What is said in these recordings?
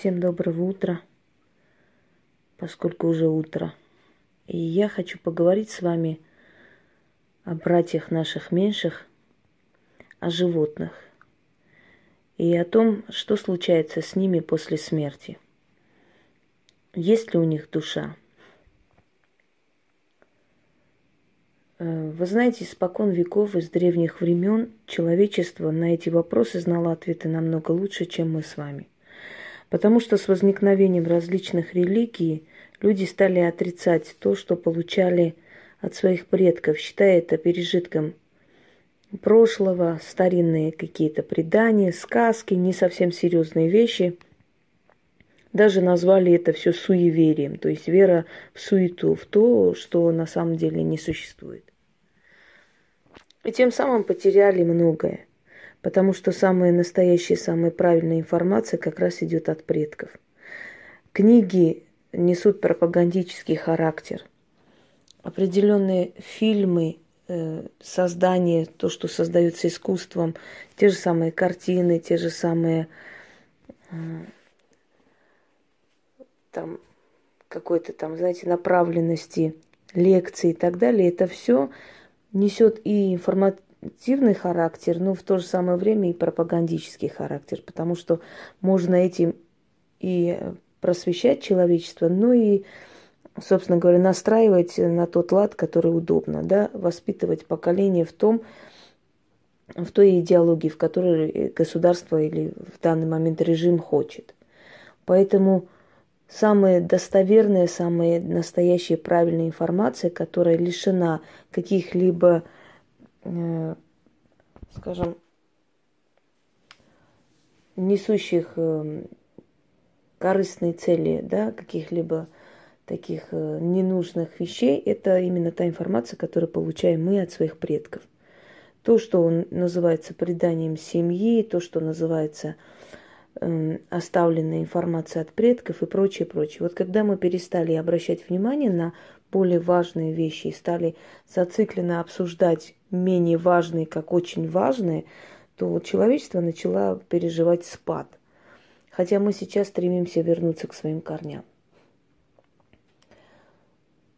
Всем доброго утра, поскольку уже утро. И я хочу поговорить с вами о братьях наших меньших, о животных и о том, что случается с ними после смерти. Есть ли у них душа? Вы знаете, испокон веков, из древних времен человечество на эти вопросы знало ответы намного лучше, чем мы с вами. Потому что с возникновением различных религий люди стали отрицать то, что получали от своих предков, считая это пережитком прошлого, старинные какие-то предания, сказки, не совсем серьезные вещи. Даже назвали это все суеверием, то есть вера в суету, в то, что на самом деле не существует. И тем самым потеряли многое. Потому что самая настоящая, самая правильная информация как раз идет от предков. Книги несут пропагандический характер. Определенные фильмы, создание, то, что создается искусством, те же самые картины, те же самые какой-то знаете, направленности, лекции и так далее, это все несет и информацию, активный характер, но в то же самое время и пропагандический характер, потому что можно этим и просвещать человечество, но и, собственно говоря, настраивать на тот лад, который удобно, да, воспитывать поколение в той идеологии, в которой государство или в данный момент режим хочет. Поэтому самая достоверная, самая настоящая правильная информация, которая лишена каких-либо, скажем, несущих корыстные цели, да, каких-либо таких ненужных вещей, это именно та информация, которую получаем мы от своих предков. То, что называется преданием семьи, то, что называется оставленная информация от предков и прочее, прочее. Вот когда мы перестали обращать внимание на более важные вещи и стали зацикленно обсуждать менее важные, как очень важные, то человечество начало переживать спад. Хотя мы сейчас стремимся вернуться к своим корням.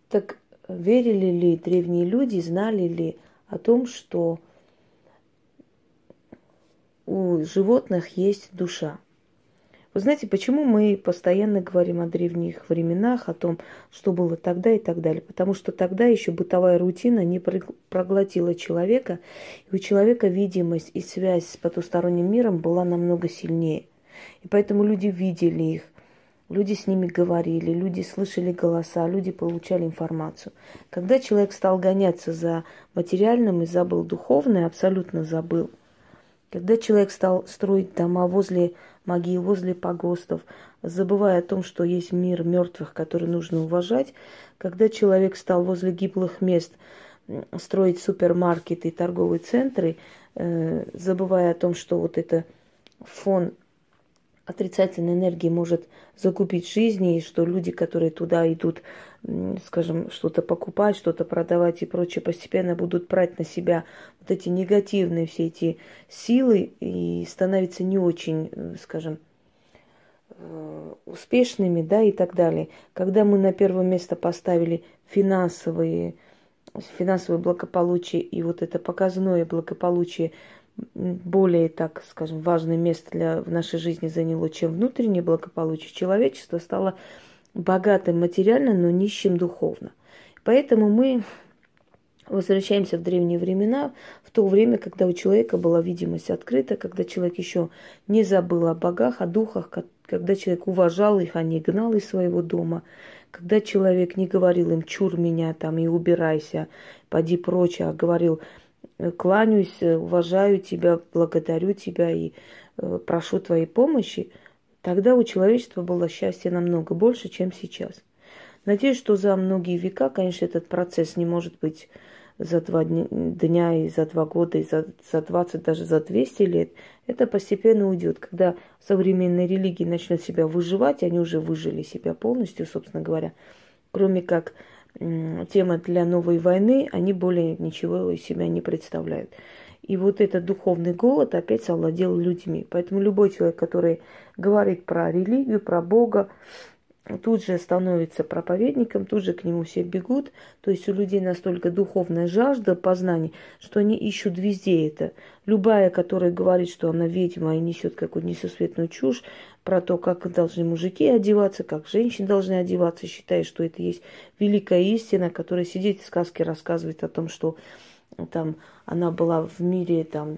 Так верили ли древние люди, знали ли о том, что у животных есть душа? Вы знаете, почему мы постоянно говорим о древних временах, о том, что было тогда и так далее? Потому что тогда еще бытовая рутина не проглотила человека, и у человека видимость и связь с потусторонним миром была намного сильнее. И поэтому люди видели их, люди с ними говорили, люди слышали голоса, люди получали информацию. Когда человек стал гоняться за материальным и забыл духовное, абсолютно забыл. Когда человек стал строить дома возле могил, возле погостов, забывая о том, что есть мир мертвых, который нужно уважать, когда человек стал возле гиблых мест строить супермаркеты и торговые центры, забывая о том, что вот это фон отрицательной энергии может загубить жизни, и что люди, которые туда идут, скажем, что-то покупать, что-то продавать и прочее, постепенно будут брать на себя вот эти негативные все эти силы и становятся не очень, скажем, успешными, да, и так далее. Когда мы на первое место поставили финансовое благополучие и вот это показное благополучие, более, так скажем, важное место в нашей жизни заняло, чем внутреннее благополучие, человечество стало богатым материально, но нищим духовно. Поэтому мы возвращаемся в древние времена, в то время, когда у человека была видимость открыта, когда человек еще не забыл о богах, о духах, когда человек уважал их, а не гнал из своего дома, когда человек не говорил им «чур меня» там и «убирайся», «поди прочь», а говорил «кланяюсь, уважаю тебя, благодарю тебя и прошу твоей помощи», тогда у человечества было счастье намного больше, чем сейчас. Надеюсь, что за многие века, конечно, этот процесс не может быть за 2 дня, и за 2 года, и за 20, даже за 200 лет. Это постепенно уйдет, когда современные религии начнут себя выживать, они уже выжили себя полностью, собственно говоря, кроме как тема для новой войны, они более ничего из себя не представляют. И вот этот духовный голод опять совладел людьми. Поэтому любой человек, который говорит про религию, про Бога, тут же становится проповедником, тут же к нему все бегут. То есть у людей настолько духовная жажда познаний, что они ищут везде это. Любая, которая говорит, что она ведьма и несет какую-то несусветную чушь про то, как должны мужики одеваться, как женщины должны одеваться, считая, что это есть великая истина, которая сидит в сказке, рассказывает о том, что там она была в мире, там,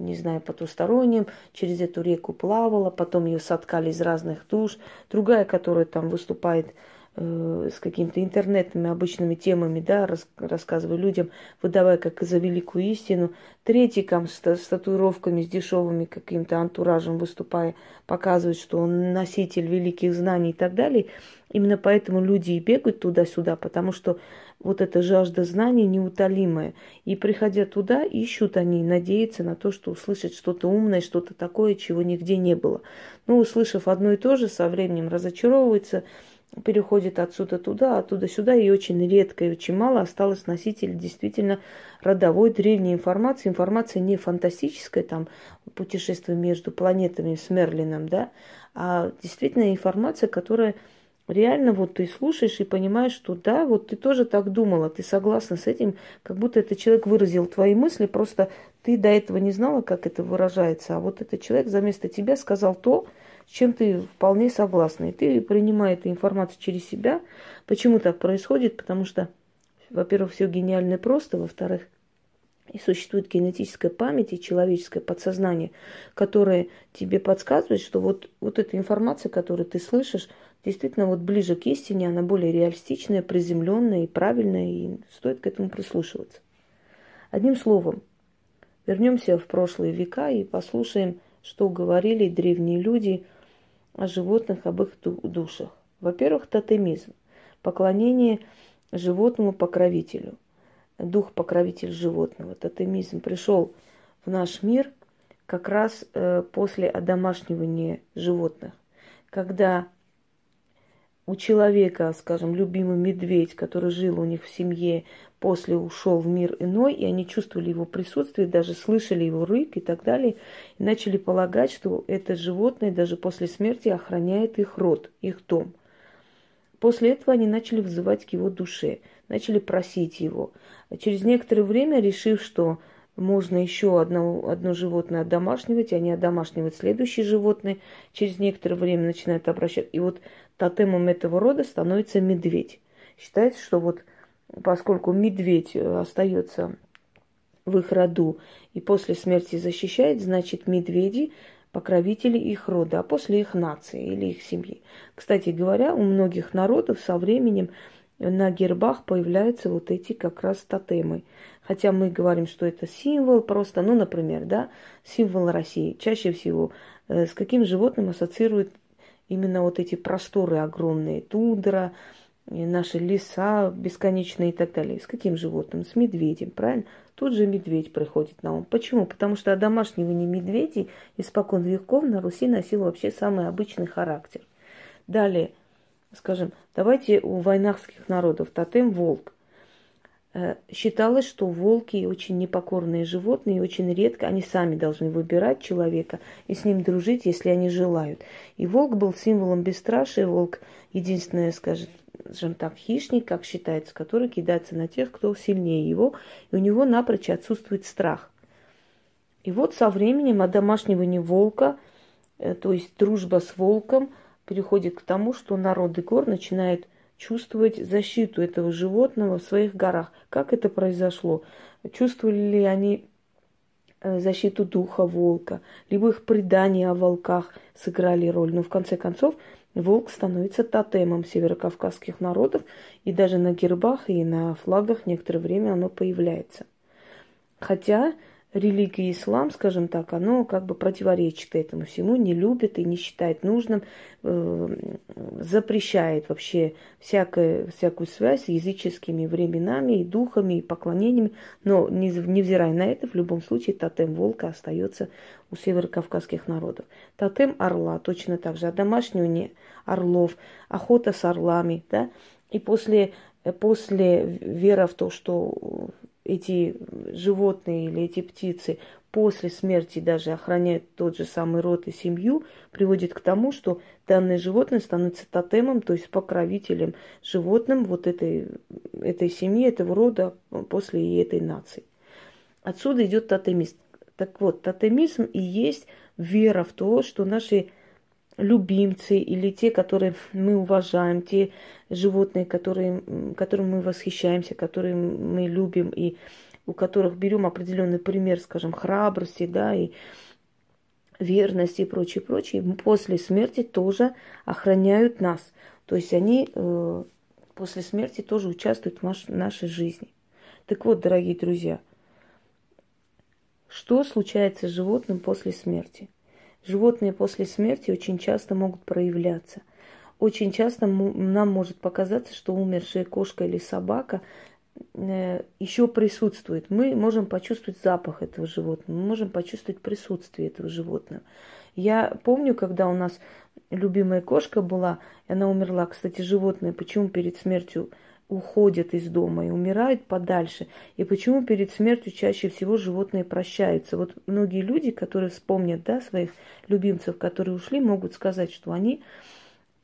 не знаю, потусторонним, через эту реку плавала, потом ее соткали из разных душ. Другая, которая там выступает с какими-то интернетными обычными темами, да, рассказывая людям, выдавая как за великую истину. Третий там с татуировками, с дешевыми каким-то антуражем выступая, показывает, что он носитель великих знаний и так далее. Именно поэтому люди и бегают туда-сюда, потому что вот эта жажда знаний неутолимая. И приходя туда, ищут они, надеются на то, что услышат что-то умное, что-то такое, чего нигде не было. Но услышав одно и то же, со временем разочаровываются, переходит отсюда туда, оттуда сюда, и очень редко и очень мало осталось носителей действительно родовой древней информации. Информация не фантастическая, там, путешествие между планетами с Мерлином, да, а действительно информация, которая реально вот ты слушаешь и понимаешь, что да, вот ты тоже так думала, ты согласна с этим, как будто этот человек выразил твои мысли, просто ты до этого не знала, как это выражается, а вот этот человек заместо тебя сказал то, с чем ты вполне согласна. И ты, принимая эту информацию через себя, почему так происходит? Потому что, во-первых, все гениально просто, во-вторых, и существует генетическая память и человеческое подсознание, которое тебе подсказывает, что вот эта информация, которую ты слышишь, действительно вот ближе к истине, она более реалистичная, приземленная и правильная, и стоит к этому прислушиваться. Одним словом, вернемся в прошлые века и послушаем, что говорили древние люди о животных, об их душах. Во-первых, тотемизм, поклонение животному-покровителю, дух-покровитель животного. Тотемизм пришел в наш мир как раз после одомашнивания животных, когда у человека, скажем, любимый медведь, который жил у них в семье, после ушел в мир иной, и они чувствовали его присутствие, даже слышали его рык и так далее, и начали полагать, что это животное даже после смерти охраняет их род, их дом. После этого они начали взывать к его душе, начали просить его. Через некоторое время, решив, что можно еще одно животное одомашнивать, и они одомашнивают следующие животные, через некоторое время начинают обращаться. И вот тотемом этого рода становится медведь. Считается, что вот поскольку медведь остается в их роду и после смерти защищает, значит, медведи покровители их рода, а после их нации или их семьи. Кстати говоря, у многих народов со временем на гербах появляются вот эти как раз тотемы. Хотя мы говорим, что это символ просто, ну, например, да, символ России. Чаще всего с каким животным ассоциируют именно вот эти просторы огромные, тундра, наши леса бесконечные и так далее. С каким животным? С медведем, правильно? Тут же медведь приходит на ум. Почему? Потому что одомашнивание медведей испокон веков на Руси носило вообще самый обычный характер. Далее, скажем, давайте у войнахских народов тотем волк. Считалось, что волки очень непокорные животные, и очень редко они сами должны выбирать человека и с ним дружить, если они желают. И волк был символом бесстрашия, волк единственное, скажем так, хищник, как считается, который кидается на тех, кто сильнее его, и у него напрочь отсутствует страх. И вот со временем одомашнивание волка, то есть дружба с волком, переходит к тому, что народы гор начинают чувствовать защиту этого животного в своих горах. Как это произошло? Чувствовали ли они защиту духа волка? Либо их предания о волках сыграли роль? Но в конце концов волк становится тотемом северокавказских народов, и даже на гербах и на флагах некоторое время оно появляется. Хотя религия ислам, скажем так, оно как бы противоречит этому всему, не любит и не считает нужным, запрещает вообще всякую связь с языческими временами и духами, и поклонениями. Но, невзирая на это, в любом случае тотем волка остается у северокавказских народов. Тотем орла точно так же, одомашнивание орлов, охота с орлами, да, и после вера в то, что эти животные или эти птицы после смерти даже охраняют тот же самый род и семью, приводит к тому, что данное животное становится тотемом, то есть покровителем животным вот этой семьи, этого рода после этой нации. Отсюда идет тотемизм. Так вот, тотемизм и есть вера в то, что наши любимцы или те, которые мы уважаем, те животные, которым мы восхищаемся, которые мы любим и у которых берем определенный пример, скажем, храбрости, да, и верности и прочее, прочее, после смерти тоже охраняют нас. То есть они после смерти тоже участвуют в нашей жизни. Так вот, дорогие друзья, что случается с животным после смерти? Животные после смерти очень часто могут проявляться. Очень часто нам может показаться, что умершая кошка или собака еще присутствует. Мы можем почувствовать запах этого животного, мы можем почувствовать присутствие этого животного. Я помню, когда у нас любимая кошка была, она умерла. Кстати, животное почему перед смертью уходят из дома и умирают подальше? И почему перед смертью чаще всего животные прощаются? Вот многие люди, которые вспомнят, да, своих любимцев, которые ушли, могут сказать, что они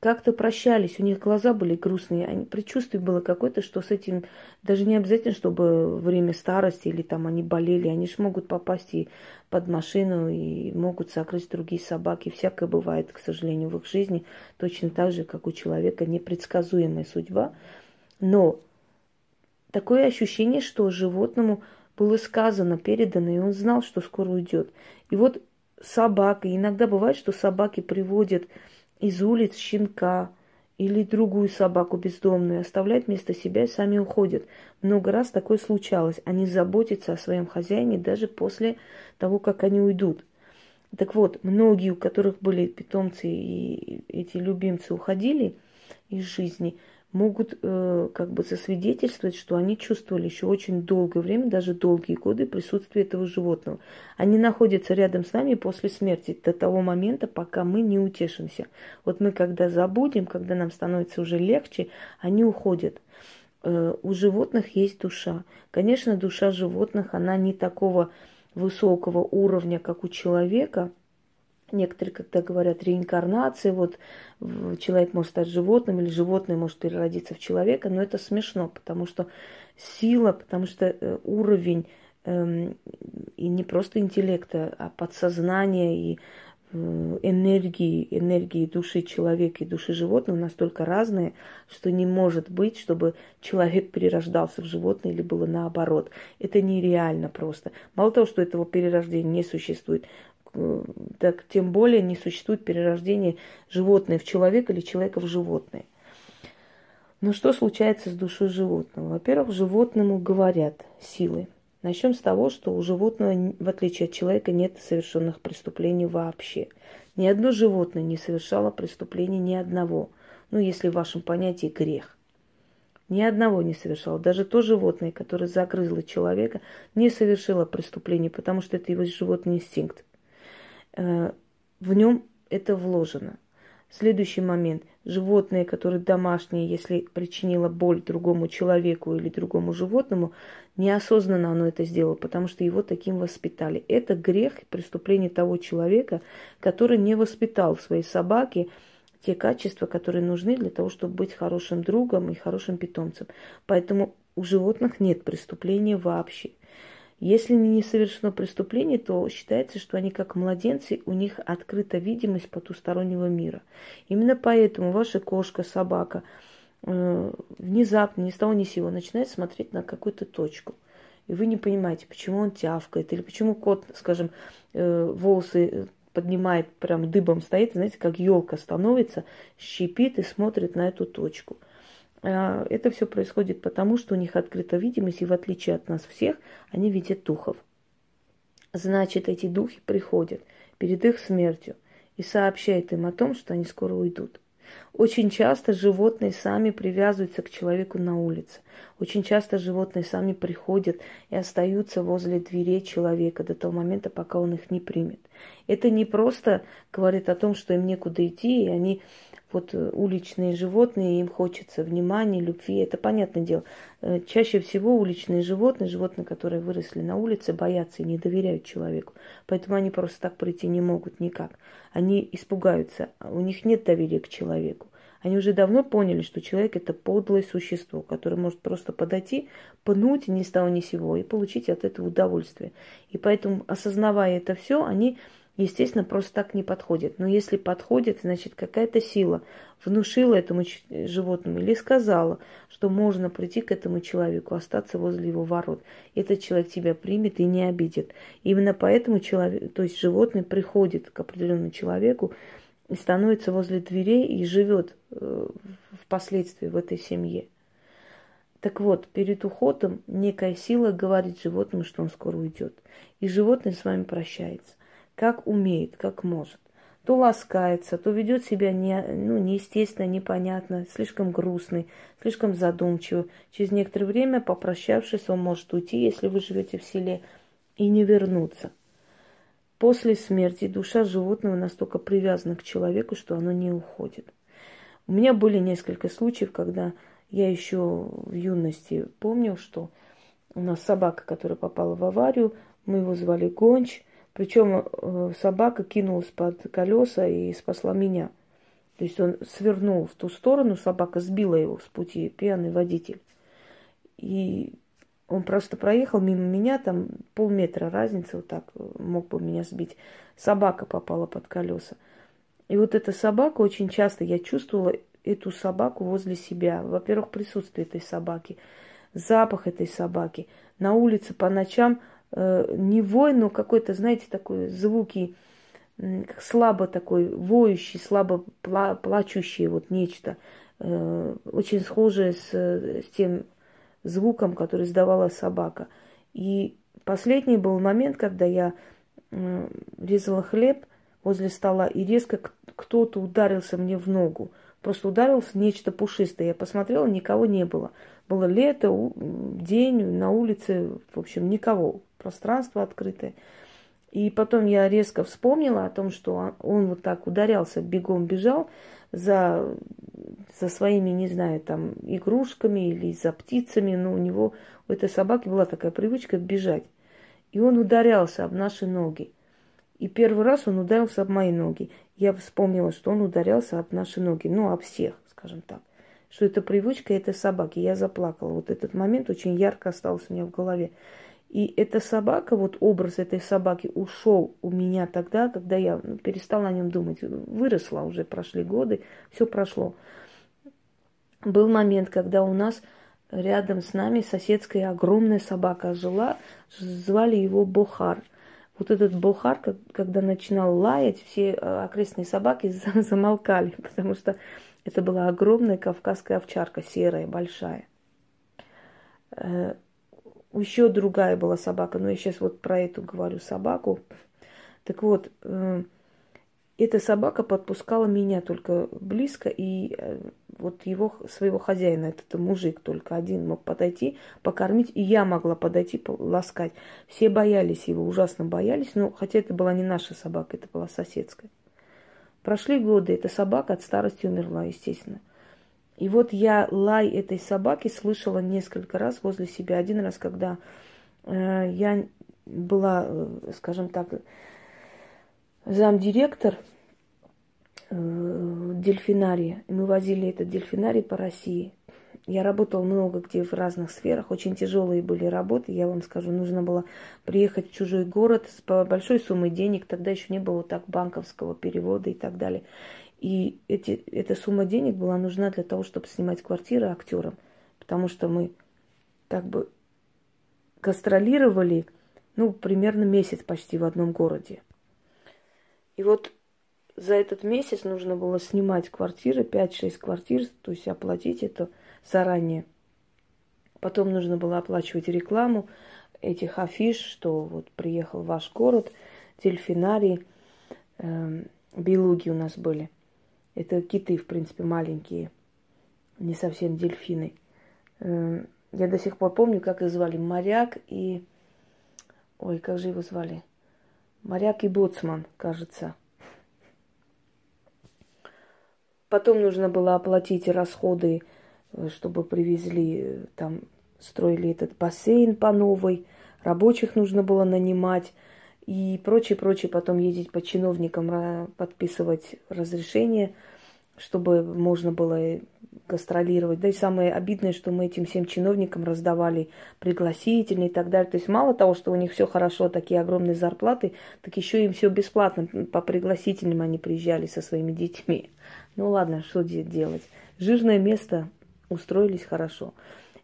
как-то прощались, у них глаза были грустные, предчувствие было какое-то, что с этим даже не обязательно, чтобы время старости или там они болели, они же могут попасть и под машину, и могут загрызть другие собаки. Всякое бывает, к сожалению, в их жизни, точно так же, как у человека непредсказуемая судьба. Но такое ощущение, что животному было сказано, передано, и он знал, что скоро уйдет. И вот собака, иногда бывает, что собаки приводят из улиц щенка или другую собаку бездомную, оставляют вместо себя и сами уходят. Много раз такое случалось. Они заботятся о своем хозяине даже после того, как они уйдут. Так вот, многие, у которых были питомцы и эти любимцы уходили из жизни, могут как бы засвидетельствовать, что они чувствовали еще очень долгое время, даже долгие годы присутствие этого животного. Они находятся рядом с нами после смерти до того момента, пока мы не утешимся. Вот мы когда забудем, когда нам становится уже легче, они уходят. У животных есть душа. Конечно, душа животных, она не такого высокого уровня, как у человека. Некоторые, когда говорят реинкарнация, вот человек может стать животным или животное может переродиться в человека, но это смешно, потому что сила, потому что уровень и не просто интеллекта, а подсознания и энергии души человека и души животного настолько разные, что не может быть, чтобы человек перерождался в животное или было наоборот. Это нереально просто. Мало того, что этого перерождения не существует, так тем более не существует перерождение животное в человека или человека в животное. Но что случается с душой животного? Во-первых, животному говорят силы. Начнем с того, что у животного, в отличие от человека, нет совершенных преступлений вообще. Ни одно животное не совершало преступления ни одного. Ну, если в вашем понятии грех. Ни одного не совершало. Даже то животное, которое загрызло человека, не совершило преступления, потому что это его животный инстинкт. В нем это вложено. Следующий момент. Животное, которое домашнее, если причинило боль другому человеку или другому животному, неосознанно оно это сделало, потому что его таким воспитали. Это грех и преступление того человека, который не воспитал в своей собаке те качества, которые нужны для того, чтобы быть хорошим другом и хорошим питомцем. Поэтому у животных нет преступления вообще. Если не совершено преступление, то считается, что они как младенцы, у них открыта видимость потустороннего мира. Именно поэтому ваша кошка, собака внезапно, ни с того ни с сего, начинает смотреть на какую-то точку. И вы не понимаете, почему он тявкает, или почему кот, скажем, волосы поднимает, прям дыбом стоит, знаете, как елка становится, щипит и смотрит на эту точку. Это все происходит потому, что у них открыта видимость, и в отличие от нас всех, они видят духов. Значит, эти духи приходят перед их смертью и сообщают им о том, что они скоро уйдут. Очень часто животные сами привязываются к человеку на улице. Очень часто животные сами приходят и остаются возле дверей человека до того момента, пока он их не примет. Это не просто говорит о том, что им некуда идти, и они вот уличные животные, им хочется внимания, любви, это понятное дело. Чаще всего уличные животные, которые выросли на улице, боятся и не доверяют человеку. Поэтому они просто так прийти не могут никак. Они испугаются, у них нет доверия к человеку. Они уже давно поняли, что человек – это подлое существо, которое может просто подойти, пнуть ни с того ни с сего и получить от этого удовольствие. И поэтому, осознавая это все, они, естественно, просто так не подходят. Но если подходят, значит, какая-то сила внушила этому животному или сказала, что можно прийти к этому человеку, остаться возле его ворот. Этот человек тебя примет и не обидит. Именно поэтому человек, то есть животное приходит к определенному человеку, и становится возле дверей и живет впоследствии в этой семье. Так вот, перед уходом некая сила говорит животному, что он скоро уйдет. И животное с вами прощается. Как умеет, как может. То ласкается, то ведет себя неестественно, непонятно, слишком грустный, слишком задумчиво. Через некоторое время, попрощавшись, он может уйти, если вы живете в селе, и не вернуться. После смерти душа животного настолько привязана к человеку, что оно не уходит. У меня были несколько случаев, когда я еще в юности помню, что у нас собака, которая попала в аварию, мы его звали Гонч. Причем собака кинулась под колеса и спасла меня. То есть он свернул в ту сторону, собака сбила его с пути, пьяный водитель. И он просто проехал мимо меня, там полметра разница, вот так мог бы меня сбить. Собака попала под колеса. И вот эта собака, очень часто я чувствовала эту собаку возле себя. Во-первых, присутствие этой собаки, запах этой собаки. На улице по ночам не вой, но какой-то, знаете, такой звуки, слабо такой воющий, слабо плачущий, вот нечто. Очень схожее с тем звуком, который издавала собака. И последний был момент, когда я резала хлеб возле стола, и резко кто-то ударился мне в ногу. Просто ударился нечто пушистое. Я посмотрела, никого не было. Было лето, день, на улице, в общем, никого. Пространство открытое. И потом я резко вспомнила о том, что он вот так ударялся, бегом бежал за своими, не знаю, там, игрушками или за птицами, но у этой собаки была такая привычка бежать. И он ударялся об наши ноги. И первый раз он ударился об мои ноги. Я вспомнила, что он ударялся об наши ноги, об всех, скажем так. Что это привычка этой собаки. Я заплакала. Вот этот момент очень ярко остался у меня в голове. И эта собака, вот образ этой собаки ушел у меня тогда, когда я перестала о нем думать. Выросла уже, прошли годы, все прошло. Был момент, когда у нас рядом с нами соседская огромная собака жила, звали его Бохар. Вот этот Бохар, когда начинал лаять, все окрестные собаки замолкали, потому что это была огромная кавказская овчарка, серая, большая. Еще другая была собака, но я сейчас вот про эту говорю собаку. Так вот, эта собака подпускала меня только близко, и вот своего хозяина, этот мужик только один мог подойти, покормить, и я могла подойти, ласкать. Все боялись его, ужасно боялись, но хотя это была не наша собака, это была соседская. Прошли годы, эта собака от старости умерла, естественно. И вот я лай этой собаки слышала несколько раз возле себя. Один раз, когда я была, скажем так, замдиректор дельфинария. Мы возили этот дельфинарий по России. Я работала много где в разных сферах. Очень тяжелые были работы. Я вам скажу, нужно было приехать в чужой город с большой суммой денег. Тогда еще не было так банковского перевода и так далее. И эта сумма денег была нужна для того, чтобы снимать квартиры актерам. Потому что мы как бы гастролировали, примерно месяц почти в одном городе. И вот за этот месяц нужно было снимать квартиры, 5-6 квартир, то есть оплатить это заранее. Потом нужно было оплачивать рекламу этих афиш, что вот приехал в ваш город, дельфинарий, белуги у нас были. Это киты, в принципе, маленькие, не совсем дельфины. Я до сих пор помню, как их звали моряк и... Ой, как же его звали? Моряк и боцман, кажется. Потом нужно было оплатить расходы, чтобы привезли, там, строили этот бассейн по новой, рабочих нужно было нанимать и прочее. Потом ездить по чиновникам, подписывать разрешение, чтобы можно было гастролировать. Да и самое обидное, что мы этим всем чиновникам раздавали пригласительные и так далее. То есть мало того, что у них все хорошо, такие огромные зарплаты, так еще им все бесплатно. По пригласительным они приезжали со своими детьми. Ну ладно, что делать? Жирное место, устроились хорошо.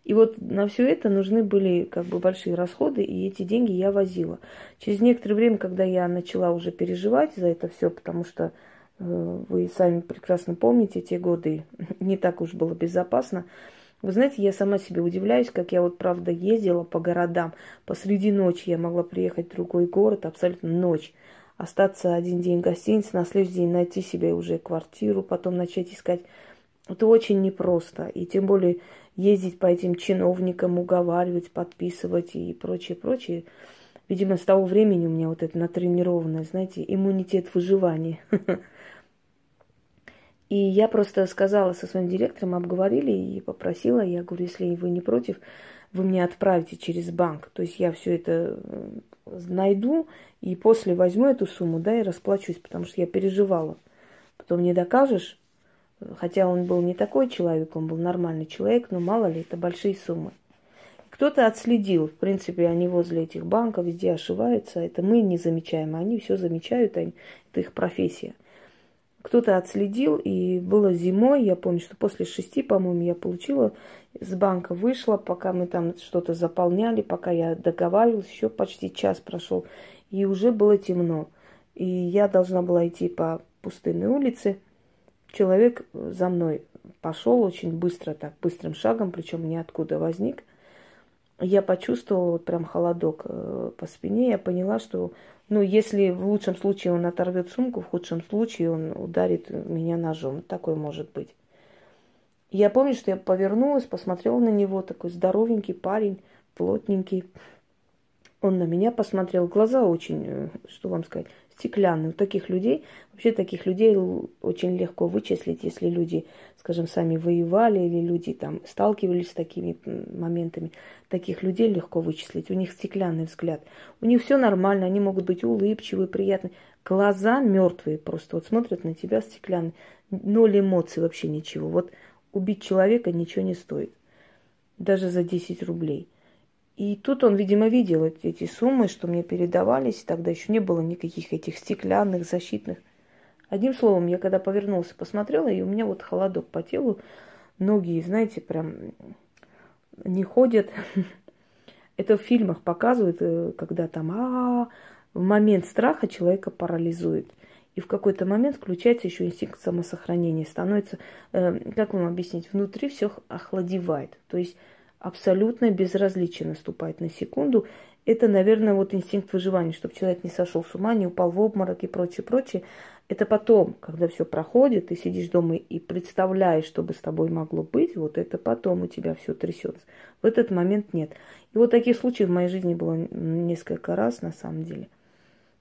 И вот на все это нужны были как бы большие расходы, и эти деньги я возила. Через некоторое время, когда я начала уже переживать за это все, потому что вы сами прекрасно помните, те годы не так уж было безопасно. Вы знаете, я сама себе удивляюсь, как я вот правда ездила по городам. Посреди ночи я могла приехать в другой город, абсолютно ночь. Остаться один день в гостинице, на следующий день найти себе уже квартиру, потом начать искать. Это очень непросто. И тем более ездить по этим чиновникам, уговаривать, подписывать и прочее. Видимо, с того времени у меня вот это натренированное, знаете, иммунитет выживания. И я просто сказала со своим директором, обговорили и попросила, я говорю, если вы не против, вы меня отправите через банк. То есть я все это найду и после возьму эту сумму, да, и расплачусь, потому что я переживала. Потом не докажешь, хотя он был не такой человек, он был нормальный человек, но мало ли, это большие суммы. Кто-то отследил, в принципе, они возле этих банков везде ошиваются, это мы не замечаем, а они все замечают, это их профессия. Кто-то отследил, и было зимой, я помню, что после 6, по-моему, я получила, с банка вышла, пока мы там что-то заполняли, пока я договаривалась, еще почти час прошел, и уже было темно. И я должна была идти по пустынной улице, человек за мной пошел очень быстро, так, быстрым шагом, причем ниоткуда возник. Я почувствовала вот прям холодок по спине, я поняла, что, ну, если в лучшем случае он оторвет сумку, в худшем случае он ударит меня ножом, такое может быть. Я помню, что я повернулась, посмотрела на него, такой здоровенький парень, плотненький. Он на меня посмотрел, глаза очень, что вам сказать, стеклянные. У таких людей, вообще таких людей очень легко вычислить, если люди, скажем, сами воевали или люди там сталкивались с такими моментами. Таких людей легко вычислить, у них стеклянный взгляд. У них все нормально, они могут быть улыбчивые, приятные. Глаза мертвые просто, вот смотрят на тебя стеклянные. Ноль эмоций, вообще ничего. Вот убить человека ничего не стоит, даже за 10 рублей. И тут он, видимо, видел эти суммы, что мне передавались, тогда еще не было никаких этих стеклянных, защитных. Одним словом, я когда повернулась, посмотрела, и у меня вот холодок по телу, ноги, знаете, прям не ходят. Это в фильмах показывают, когда там в момент страха человека парализует. И в какой-то момент включается еще инстинкт самосохранения, становится, как вам объяснить, внутри все охладевает, то есть абсолютное безразличие наступает на секунду. Это, наверное, вот инстинкт выживания, чтобы человек не сошел с ума, не упал в обморок и прочее. Это потом, когда все проходит, ты сидишь дома и представляешь, что бы с тобой могло быть, вот это потом у тебя все трясется. В этот момент нет. И вот таких случаев в моей жизни было несколько раз, на самом деле.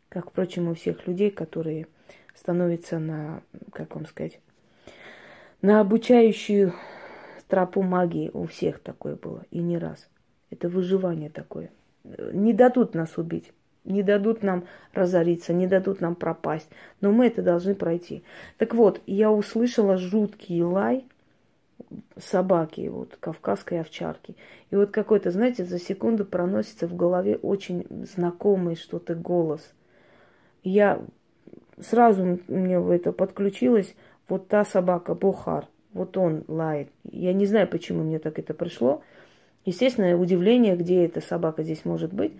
Как, впрочем, у всех людей, которые становятся на, как вам сказать, на обучающую тропу магии, у всех такое было, и не раз. Это выживание такое. Не дадут нас убить, не дадут нам разориться, не дадут нам пропасть, но мы это должны пройти. Так вот, я услышала жуткий лай собаки, вот кавказской овчарки. И вот какой-то, знаете, за секунду проносится в голове очень знакомый что-то голос. Я сразу, мне в это подключилась, вот та собака, Бухар. Вот он лает. Я не знаю, почему мне так это пришло. Естественно, удивление, где эта собака здесь может быть.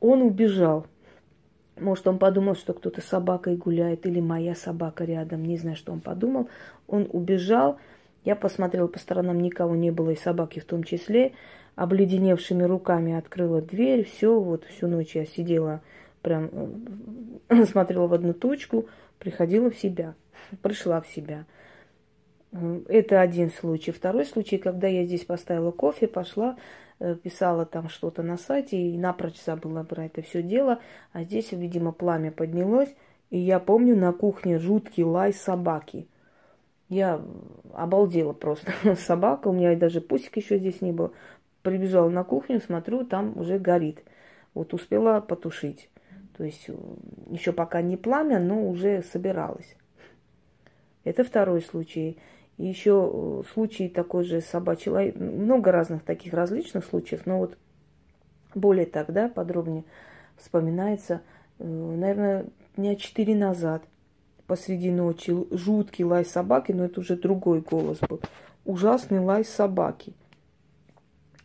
Он убежал. Может, он подумал, что кто-то с собакой гуляет, или моя собака рядом. Не знаю, что он подумал. Он убежал. Я посмотрела по сторонам, никого не было, и собаки в том числе. Обледеневшими руками открыла дверь. Все, вот всю ночь я сидела, прям смотрела в одну точку, приходила в себя, пришла в себя. Это один случай. Второй случай, когда я здесь поставила кофе, пошла, писала там что-то на сайте и напрочь забыла про это все дело. А здесь, видимо, пламя поднялось. И я помню на кухне жуткий лай собаки. Я обалдела просто. Собака, у меня даже пусик еще здесь не было. Прибежала на кухню, смотрю, там уже горит. Вот успела потушить. То есть еще пока не пламя, но уже собиралась. Это второй случай. И еще случай такой же собачий. Много разных таких различных случаев, но вот более так, да, подробнее вспоминается. Наверное, дня 4 назад посреди ночи жуткий лай собаки, но это уже другой голос был. Ужасный лай собаки.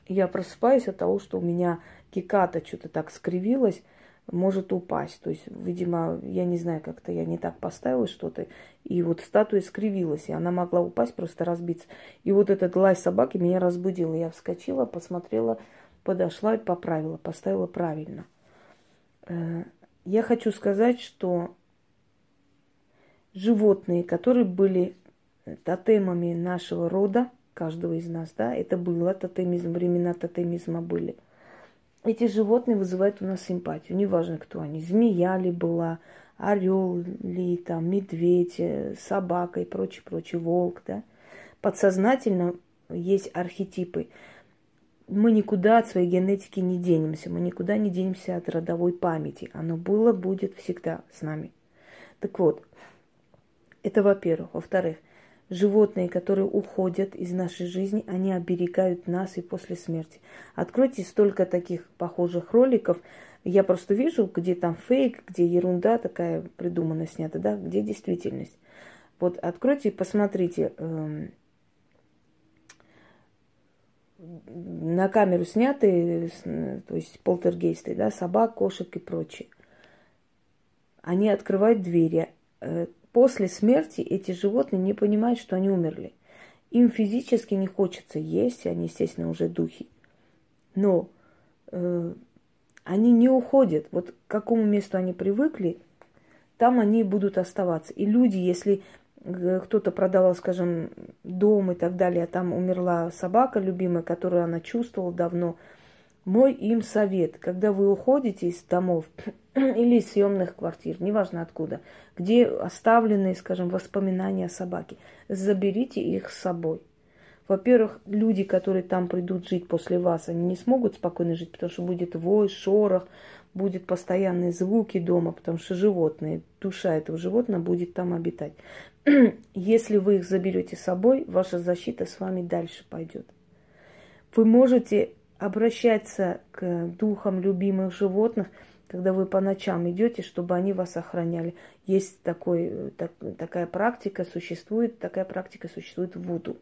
Я просыпаюсь от того, что у меня киката что-то так скривилась, может упасть. То есть, видимо, я не знаю, как-то я не так поставила что-то. И вот статуя скривилась, и она могла упасть, просто разбиться. И вот этот лай собаки меня разбудил. Я вскочила, посмотрела, подошла и поправила, поставила правильно. Я хочу сказать, что животные, которые были тотемами нашего рода, каждого из нас, да, это было тотемизм, времена тотемизма были. Эти животные вызывают у нас симпатию, неважно, кто они. Змея ли была, орел ли, там, медведь, собака и прочее, волк, да. Подсознательно есть архетипы. Мы никуда от своей генетики не денемся, мы никуда не денемся от родовой памяти. Оно было, будет всегда с нами. Так вот, это во-первых. Во-вторых, животные, которые уходят из нашей жизни, они оберегают нас и после смерти. Откройте столько таких похожих роликов. Я просто вижу, где там фейк, где ерунда такая придумана, снята, да, где действительность. Вот откройте и посмотрите. На камеру сняты, то есть полтергейсты, да, собак, кошек и прочее. Они открывают двери. После смерти эти животные не понимают, что они умерли. Им физически не хочется есть, они, естественно, уже духи. Но они не уходят. Вот к какому месту они привыкли, там они будут оставаться. И люди, если кто-то продавал, скажем, дом и так далее, а там умерла собака любимая, которую она чувствовала давно, мой им совет, когда вы уходите из домов, или из съемных квартир, неважно откуда, где оставлены, скажем, воспоминания о собаке. Заберите их с собой. Во-первых, люди, которые там придут жить после вас, они не смогут спокойно жить, потому что будет вой, шорох, будут постоянные звуки дома, потому что животные, душа этого животного будет там обитать. Если вы их заберете с собой, ваша защита с вами дальше пойдет. Вы можете обращаться к духам любимых животных, когда вы по ночам идете, чтобы они вас охраняли. Есть такая практика, существует, в вуду.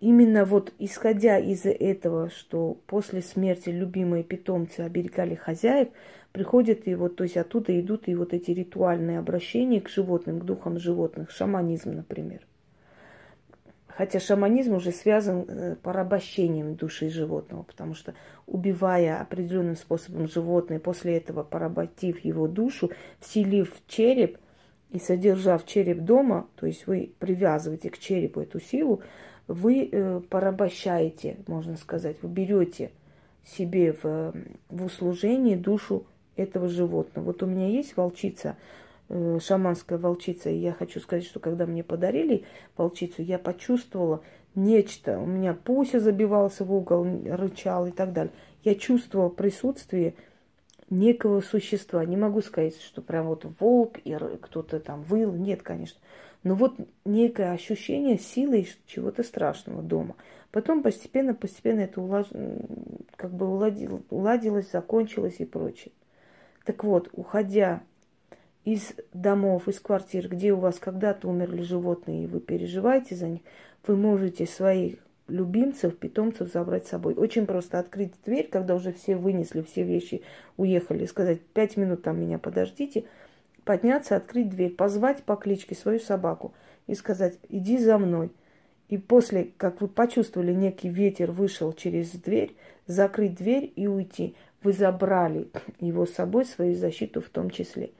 Именно вот исходя из этого, что после смерти любимые питомцы оберегали хозяев, приходят и вот, то есть оттуда идут и вот эти ритуальные обращения к животным, к духам животных, шаманизм, например. Хотя шаманизм уже связан порабощением души животного, потому что убивая определенным способом животное, после этого поработив его душу, вселив в череп и содержав череп дома, то есть вы привязываете к черепу эту силу, вы порабощаете, можно сказать, вы берете себе в услужении душу этого животного. Вот у меня есть волчица, шаманская волчица. И я хочу сказать, что когда мне подарили волчицу, я почувствовала нечто. У меня Пуся забивался в угол, рычал и так далее. Я чувствовала присутствие некого существа. Не могу сказать, что прям вот волк и кто-то там выл. Нет, конечно. Но вот некое ощущение силы чего-то страшного дома. Потом постепенно это уладилось, закончилось и прочее. Так вот, уходя из домов, из квартир, где у вас когда-то умерли животные, и вы переживаете за них, вы можете своих любимцев, питомцев забрать с собой. Очень просто открыть дверь, когда уже все вынесли, все вещи уехали, сказать: 5 минут там меня подождите, подняться, открыть дверь, позвать по кличке свою собаку и сказать: иди за мной. И после, как вы почувствовали, некий ветер вышел через дверь, закрыть дверь и уйти. Вы забрали его с собой, свою защиту в том числе.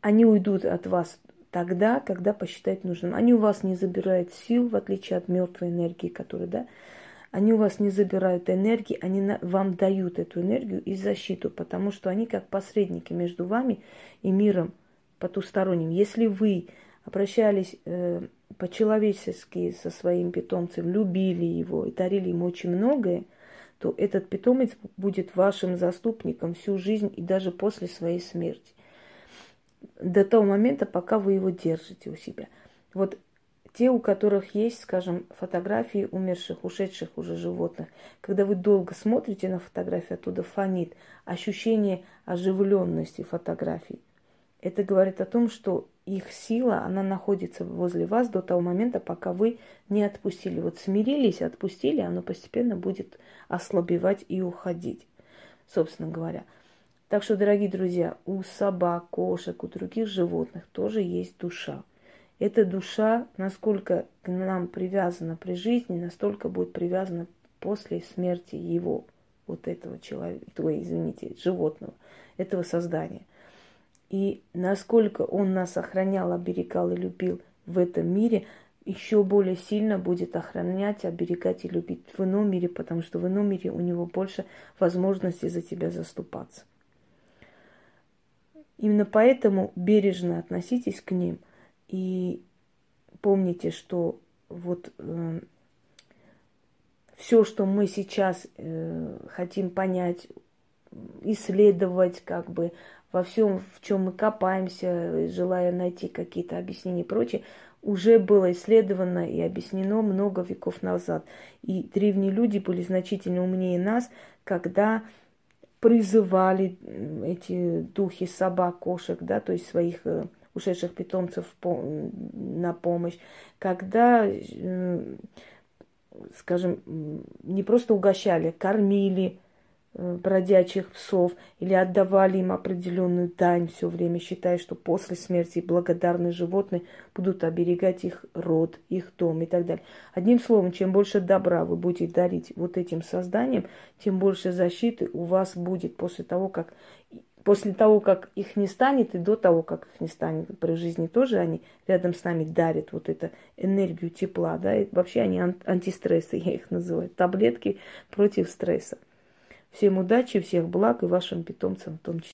Они уйдут от вас тогда, когда посчитают нужным. Они у вас не забирают сил, в отличие от мертвой энергии, которую, да, они у вас не забирают энергии, они вам дают эту энергию и защиту, потому что они как посредники между вами и миром потусторонним. Если вы обращались по-человечески со своим питомцем, любили его и дарили ему очень многое, то этот питомец будет вашим заступником всю жизнь и даже после своей смерти. До того момента, пока вы его держите у себя. Вот те, у которых есть, скажем, фотографии умерших, ушедших уже животных, когда вы долго смотрите на фотографии, оттуда фонит ощущение оживленности фотографий. Это говорит о том, что их сила, она находится возле вас до того момента, пока вы не отпустили. Вот смирились, отпустили, оно постепенно будет ослабевать и уходить, собственно говоря. Так что, дорогие друзья, у собак, кошек, у других животных тоже есть душа. Эта душа, насколько к нам привязана при жизни, настолько будет привязана после смерти его, вот этого человека, животного, этого создания. И насколько он нас охранял, оберегал и любил в этом мире, еще более сильно будет охранять, оберегать и любить в ином мире, потому что в ином мире у него больше возможностей за тебя заступаться. Именно поэтому бережно относитесь к ним и помните, что вот все, что мы сейчас хотим понять, исследовать, как бы во всем, в чем мы копаемся, желая найти какие-то объяснения и прочее, уже было исследовано и объяснено много веков назад. И древние люди были значительно умнее нас, когда призывали эти духи собак, кошек, да, то есть своих ушедших питомцев на помощь, когда, скажем, не просто угощали, кормили бродячих псов или отдавали им определенную дань все время, считая, что после смерти благодарные животные будут оберегать их род, их дом и так далее. Одним словом, чем больше добра вы будете дарить вот этим созданиям, тем больше защиты у вас будет после того, как их не станет, и до того, как их не станет. При жизни тоже они рядом с нами дарят вот эту энергию тепла, да, и вообще они антистрессы, я их называю, таблетки против стресса. Всем удачи, всех благ и вашим питомцам в том числе.